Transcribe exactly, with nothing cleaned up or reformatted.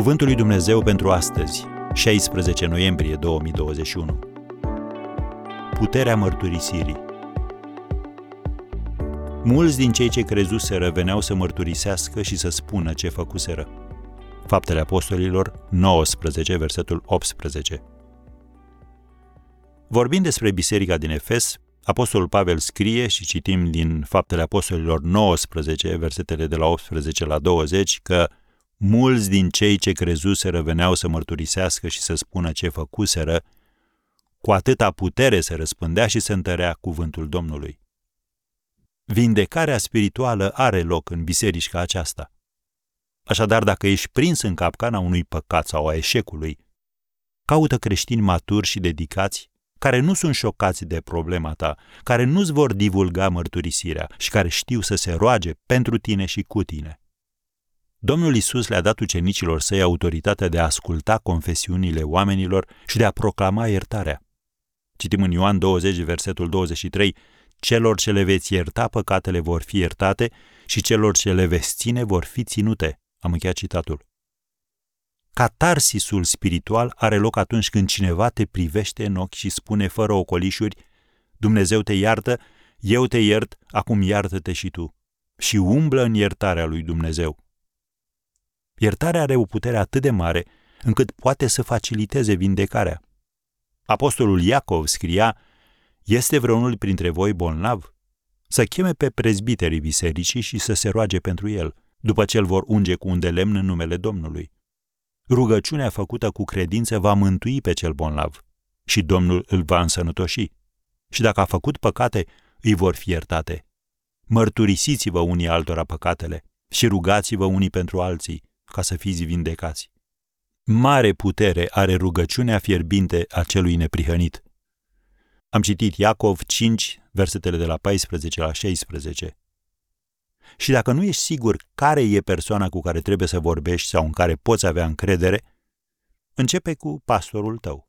Cuvântul lui Dumnezeu pentru astăzi, șaisprezece noiembrie două mii douăzeci și unu. Puterea mărturisirii. Mulți din cei ce crezuseră veneau să mărturisească și să spună ce făcuseră. Faptele Apostolilor nouăsprezece, versetul optsprezece. Vorbind despre biserica din Efes, Apostolul Pavel scrie și citim din Faptele Apostolilor nouăsprezece, versetele de la optsprezece la douăzeci, că mulți din cei ce crezuseră veneau să mărturisească și să spună ce făcuseră, cu atâta putere se răspândea și se întărea cuvântul Domnului. Vindecarea spirituală are loc în biserici ca aceasta. Așadar, dacă ești prins în capcana unui păcat sau a eșecului, caută creștini maturi și dedicați, care nu sunt șocați de problema ta, care nu-ți vor divulga mărturisirea și care știu să se roage pentru tine și cu tine. Domnul Iisus le-a dat ucenicilor săi autoritatea de a asculta confesiunile oamenilor și de a proclama iertarea. Citim în Ioan douăzeci, versetul douăzeci și trei, celor ce le veți ierta, păcatele vor fi iertate și celor ce le veți ține vor fi ținute. Am încheiat citatul. Catarsisul spiritual are loc atunci când cineva te privește în ochi și spune fără ocolișuri, Dumnezeu te iartă, eu te iert, acum iartă-te și tu. Și umblă în iertarea lui Dumnezeu. Iertarea are o putere atât de mare încât poate să faciliteze vindecarea. Apostolul Iacov scria, este vreunul printre voi bolnav? Să cheme pe prezbiterii bisericii și să se roage pentru el, după ce îl vor unge cu un de lemn în numele Domnului. Rugăciunea făcută cu credință va mântui pe cel bolnav și Domnul îl va însănătoși. Și dacă a făcut păcate, îi vor fi iertate. Mărturisiți-vă unii altora păcatele și rugați-vă unii pentru alții, ca să fiți vindecați. Mare putere are rugăciunea fierbinte a celui neprihănit. Am citit Iacov cinci, versetele de la paisprezece la șaisprezece. Și dacă nu ești sigur care e persoana cu care trebuie să vorbești sau în care poți avea încredere, începe cu pastorul tău.